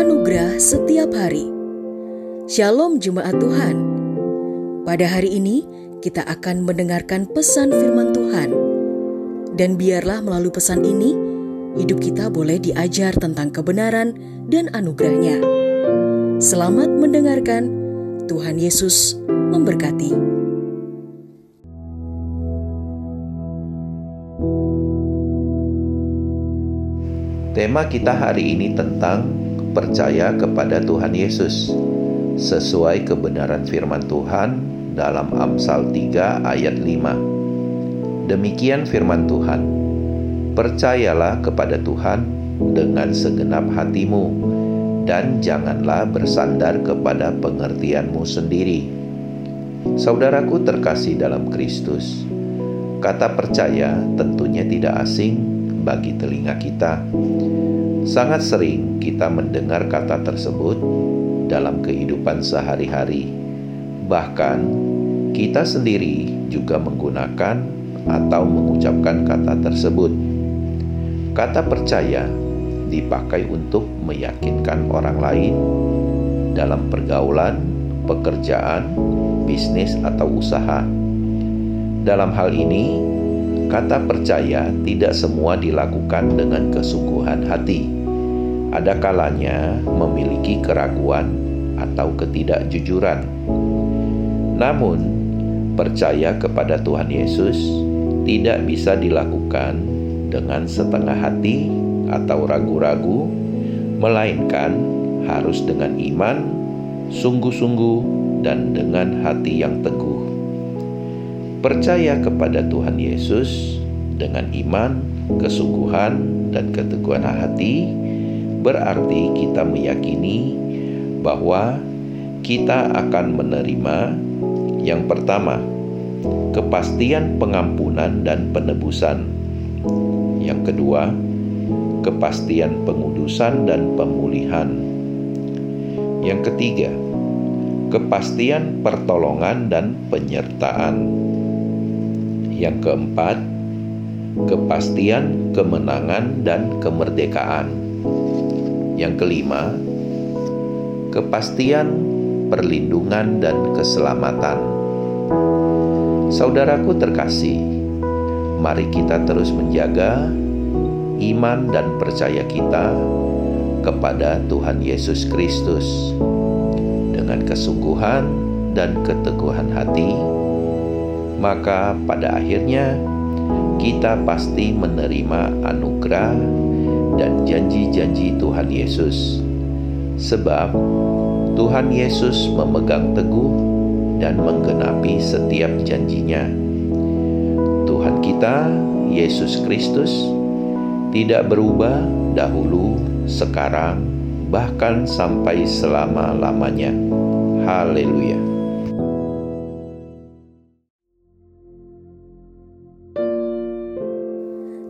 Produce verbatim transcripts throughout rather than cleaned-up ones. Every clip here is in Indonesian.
Anugerah Setiap Hari. Shalom Jemaat Tuhan. Pada hari ini kita akan mendengarkan pesan firman Tuhan. Dan biarlah melalui pesan ini hidup kita boleh diajar tentang kebenaran dan anugerahnya. Selamat mendengarkan. Tuhan Yesus memberkati. Tema kita hari ini tentang percaya kepada Tuhan Yesus sesuai kebenaran firman Tuhan dalam Amsal tiga ayat lima. Demikian firman Tuhan. Percayalah kepada Tuhan dengan segenap hatimu dan janganlah bersandar kepada pengertianmu sendiri. Saudaraku terkasih dalam Kristus, kata percaya tentunya tidak asing bagi telinga kita. Sangat sering kita mendengar kata tersebut dalam kehidupan sehari-hari. Bahkan kita sendiri juga menggunakan atau mengucapkan kata tersebut. Kata percaya dipakai untuk meyakinkan orang lain dalam pergaulan, pekerjaan, bisnis atau usaha. Dalam hal ini, kata percaya tidak semua dilakukan dengan kesungguhan hati. Ada kalanya memiliki keraguan atau ketidakjujuran. Namun, percaya kepada Tuhan Yesus tidak bisa dilakukan dengan setengah hati atau ragu-ragu, melainkan harus dengan iman, sungguh-sungguh, dan dengan hati yang teguh. Percaya kepada Tuhan Yesus dengan iman, kesungguhan, dan keteguhan hati berarti kita meyakini bahwa kita akan menerima yang pertama, kepastian pengampunan dan penebusan. Yang kedua, kepastian pengudusan dan pemulihan. Yang ketiga, kepastian pertolongan dan penyertaan. Yang keempat, kepastian kemenangan dan kemerdekaan. Yang kelima, kepastian perlindungan dan keselamatan. Saudaraku terkasih, mari kita terus menjaga iman dan percaya kita kepada Tuhan Yesus Kristus dengan kesungguhan dan keteguhan hati. Maka pada akhirnya kita pasti menerima anugerah dan janji-janji Tuhan Yesus. Sebab Tuhan Yesus memegang teguh dan menggenapi setiap janjinya. Tuhan kita, Yesus Kristus, tidak berubah dahulu, sekarang, bahkan sampai selama-lamanya. Haleluya.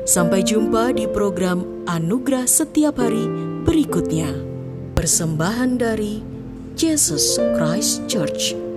Sampai jumpa di program Anugerah Setiap Hari berikutnya. Persembahan dari Jesus Christ Church.